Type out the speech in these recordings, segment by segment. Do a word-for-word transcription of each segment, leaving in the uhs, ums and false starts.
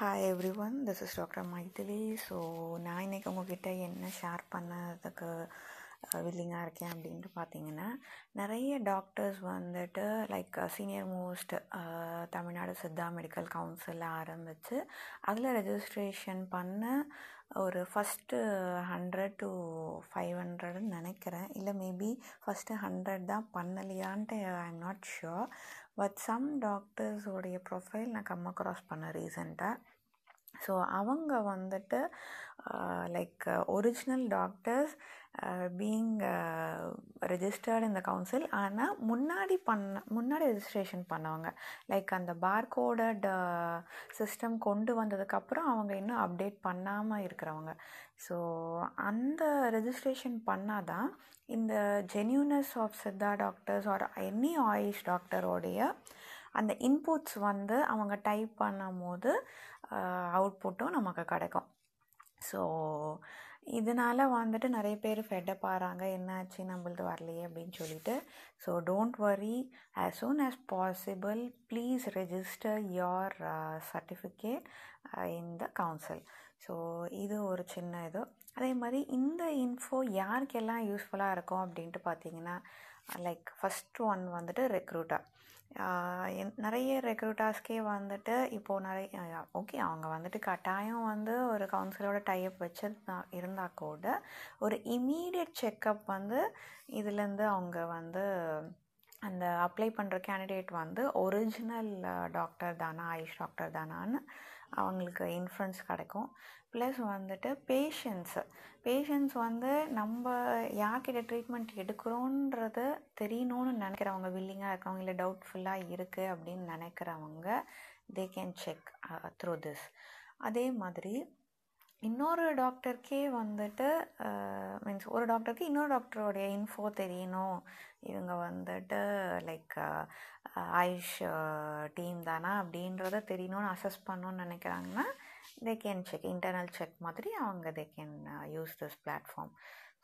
Hi everyone, this is doctor Maithili. So நான் இன்றைக்கி உங்கள்கிட்ட என்ன ஷேர் பண்ணதுக்கு வில்லிங்காக இருக்கேன் அப்படின்ட்டு பார்த்தீங்கன்னா, நிறைய டாக்டர்ஸ் வந்துட்டு like senior most Tamil Nadu Siddha medical கவுன்சிலில் ஆரம்பித்து அதில் ரெஜிஸ்ட்ரேஷன் பண்ண ஒரு ஃபஸ்ட்டு ஹண்ட்ரட் டு ஃபைவ் ஹண்ட்ரடுன்னு நினைக்கிறேன், இல்லை மேபி ஃபஸ்ட்டு ஹண்ட்ரட் தான் பண்ணலையான்ட்டு I am not sure. But some டாக்டர்ஸோடைய ப்ரொஃபைல் நான் கம் அக்ராஸ் பண்ணேன் ரீசெண்டாக. ஸோ அவங்க வந்துட்டு like original doctors being registered இந்த கவுன்சில், ஆனால் முன்னாடி பண்ண முன்னாடி ரெஜிஸ்ட்ரேஷன் பண்ணவங்க லைக் அந்த பார்கோடட் சிஸ்டம் கொண்டு வந்ததுக்கப்புறம் அவங்க இன்னும் அப்டேட் பண்ணாமல் இருக்கிறவங்க. ஸோ அந்த ரெஜிஸ்ட்ரேஷன் பண்ணாதான் இந்த genuineness of Siddha doctors or any AYUSH டாக்டரோடைய அந்த இன்புட்ஸ் வந்து அவங்க டைப் பண்ணும் போது அவுட்புட்டும் நமக்கு கிடைக்கும். ஸோ இதனால் வந்துட்டு நிறைய பேர் ஃபெட்டப் ஆகிறாங்க, என்னாச்சு நம்மளது வரலையே அப்படின்னு சொல்லிட்டு. So don't worry, as soon as possible please register your certificate in the council. So இது ஒரு சின்ன இது. அதே மாதிரி இந்த இன்ஃபோ யாருக்கெல்லாம் யூஸ்ஃபுல்லாக இருக்கும் அப்படின்ட்டு பார்த்தீங்கன்னா, லைக் ஃபஸ்ட் ஒன் வந்துட்டு ரெக்ரூட்டர். நிறைய ரெக்ரூட்டர்ஸ்க்கே வந்துட்டு இப்போது நிறைய ஓகே, அவங்க வந்துட்டு கட்டாயம் வந்து ஒரு கவுன்சிலோட டைப் வச்சு இருந்தால் கூட ஒரு இமீடியட் செக்கப் வந்து இதுலேருந்து அவங்க வந்து அந்த அப்ளை பண்ணுற கேண்டிடேட் வந்து ஒரிஜினல் டாக்டர் தானா, ஆயுஷ் டாக்டர் தானான்னு அவங்களுக்கு இன்ஃபரன்ஸ் கிடைக்கும். ப்ளஸ் வந்துட்டு பேஷண்ட்ஸு பேஷண்ட்ஸ் வந்து நம்ம யார்கிட்ட ட்ரீட்மெண்ட் எடுக்கிறோன்றது தெரியணும்னு நினைக்கிறவங்க, வில்லிங்காக இருக்கவங்க, இல்லை டவுட்ஃபுல்லாக இருக்குது அப்படின்னு நினைக்கிறவங்க, they can check through this. அதே மாதிரி இன்னொரு டாக்டருக்கே வந்துட்டு மீன்ஸ் ஒரு டாக்டருக்கு இன்னொரு டாக்டருடைய இன்ஃபோ தெரியணும், இவங்க வந்துட்டு லைக் ஆயுஷ் டீம் தானா அப்படின்றத தெரியணும்னு அசஸ் பண்ணணும்னு நினைக்கிறாங்கன்னா, they can check internal check மாதிரி அவங்க they can use this platform.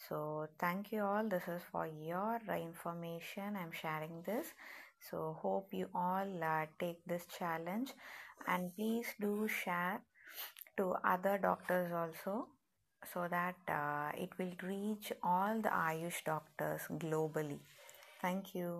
So thank you all, this is for your information, I am sharing this. So hope you all take this challenge and please do share to other doctors also, so that uh, it will reach all the Ayush doctors globally. Thank you.